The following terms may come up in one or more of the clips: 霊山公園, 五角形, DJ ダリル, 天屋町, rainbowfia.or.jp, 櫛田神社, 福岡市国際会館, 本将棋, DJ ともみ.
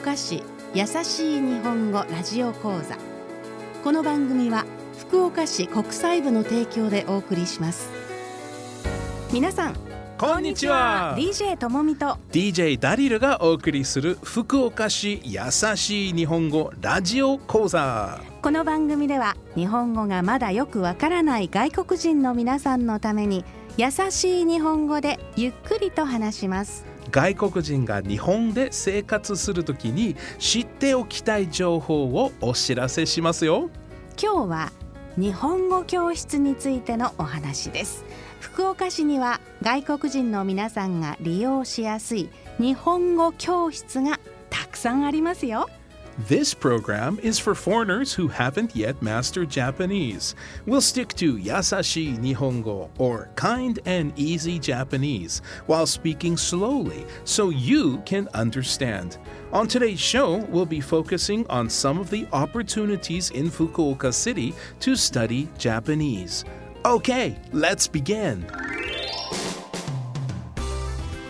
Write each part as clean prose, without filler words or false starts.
岡市やさしい日本語ラジオ講座。この番組は福岡市国際部の提供でお送りします。皆さんこんにちは。 DJ ともみと DJ ダリルがお送りする福岡市やさしい日本語ラジオ講座。この番組では日本語がまだよくわからない外国人の皆さんのために優しい日本語でゆっくりと話します。外国人が日本で生活するときに知っておきたい情報をお知らせしますよ。今日は日本語教室についてのお話です。福岡市には外国人の皆さんが利用しやすい日本語教室がたくさんありますよ。This program is for foreigners who haven't yet mastered Japanese. We'll stick to Yasashii Nihongo or Kind and Easy Japanese while speaking slowly so you can understand. On today's show, we'll be focusing on some of the opportunities in Fukuoka City to study Japanese. Okay, let's begin.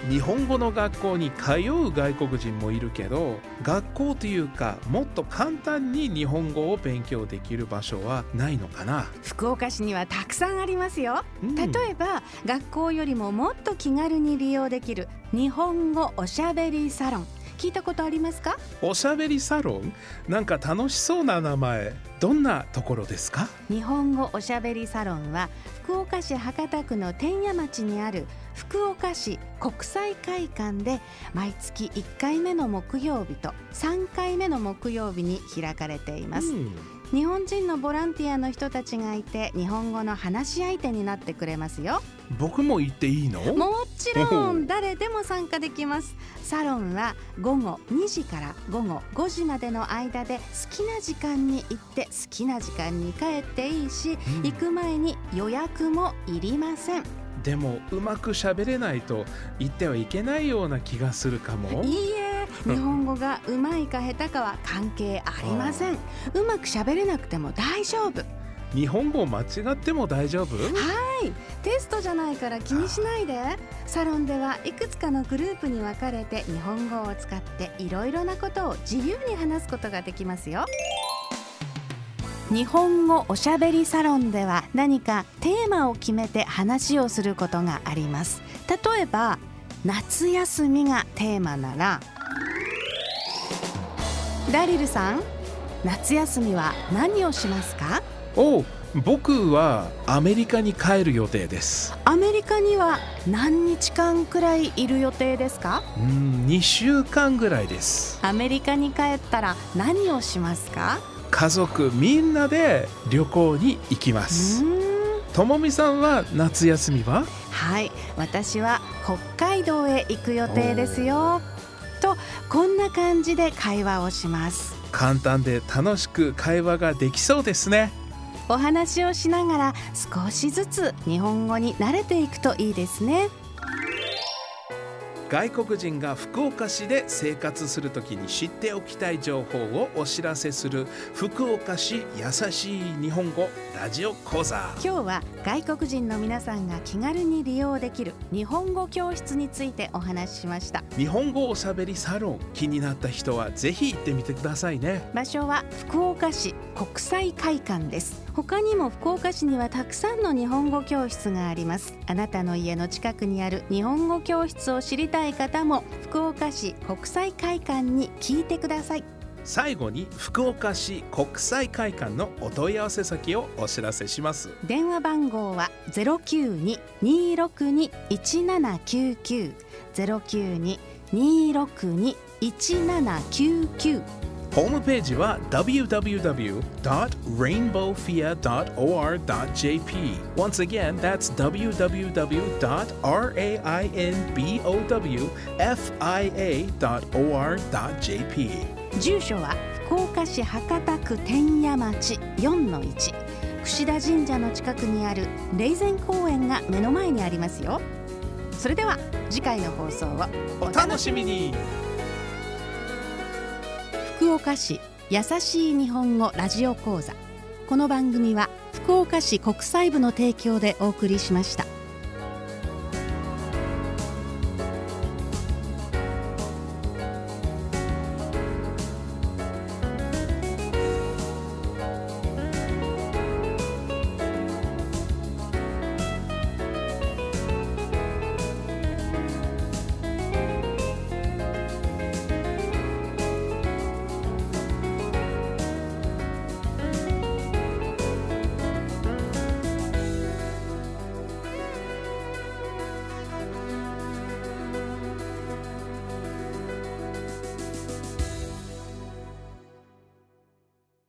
日本語の学校に通う外国人もいるけど、学校というかもっと簡単に日本語を勉強できる場所はないのかな。福岡市にはたくさんありますよ、例えば学校よりももっと気軽に利用できる日本語おしゃべりサロン、聞いたことありますか？おしゃべりサロン、なんか楽しそうな名前。どんなところですか？日本語おしゃべりサロンは福岡市博多区の天屋町にある福岡市国際会館で毎月1回目の木曜日と3回目の木曜日に開かれています。日本人のボランティアの人たちがいて日本語の話し相手になってくれますよ。僕も行っていいの？もちろん誰でも参加できます。サロンは午後2時から午後5時までの間で好きな時間に行って好きな時間に帰っていいし、行く前に予約もいりません。でもうまく喋れないと行ってはいけないような気がするかも。いいえ、日本語がうまいか下手かは関係ありません。うまく喋れなくても大丈夫。日本語を間違っても大丈夫？はい、テストじゃないから気にしないで。サロンではいくつかのグループに分かれて日本語を使っていろいろなことを自由に話すことができますよ。日本語おしゃべりサロンでは何かテーマを決めて話をすることがあります。例えば夏休みがテーマなら、ダリルさん、夏休みは何をしますか？僕はアメリカに帰る予定です。アメリカには何日間くらいいる予定ですか？2週間ぐらいです。アメリカに帰ったら何をしますか？家族みんなで旅行に行きます。ともみさんは夏休みは？はい、私は北海道へ行く予定ですよと、こんな感じで会話をします。簡単で楽しく会話ができそうですね。お話をしながら少しずつ日本語に慣れていくといいですね。外国人が福岡市で生活するときに知っておきたい情報をお知らせする福岡市やさしい日本語ラジオ講座。今日は外国人の皆さんが気軽に利用できる日本語教室についてお話ししました。日本語おしゃべりサロン、気になった人はぜひ行ってみてくださいね。場所は福岡市国際会館です。他にも福岡市にはたくさんの日本語教室があります。あなたの家の近くにある日本語教室を知りたい方も福岡市国際会館に聞いてください。最後に福岡市国際会館のお問い合わせ先をお知らせします。電話番号は 092-262-1799 092-262-1799。ホームページは www.rainbowfia.or.jp。 Once again, that's www.rainbowfia.or.jp。 住所は福岡市博多区天屋町 4-1、 櫛田神社の近くにある霊山公園が目の前にありますよ。それでは次回の放送をお楽しみに。福岡市やさしい日本語ラジオ講座。この番組は福岡市国際部の提供でお送りしました。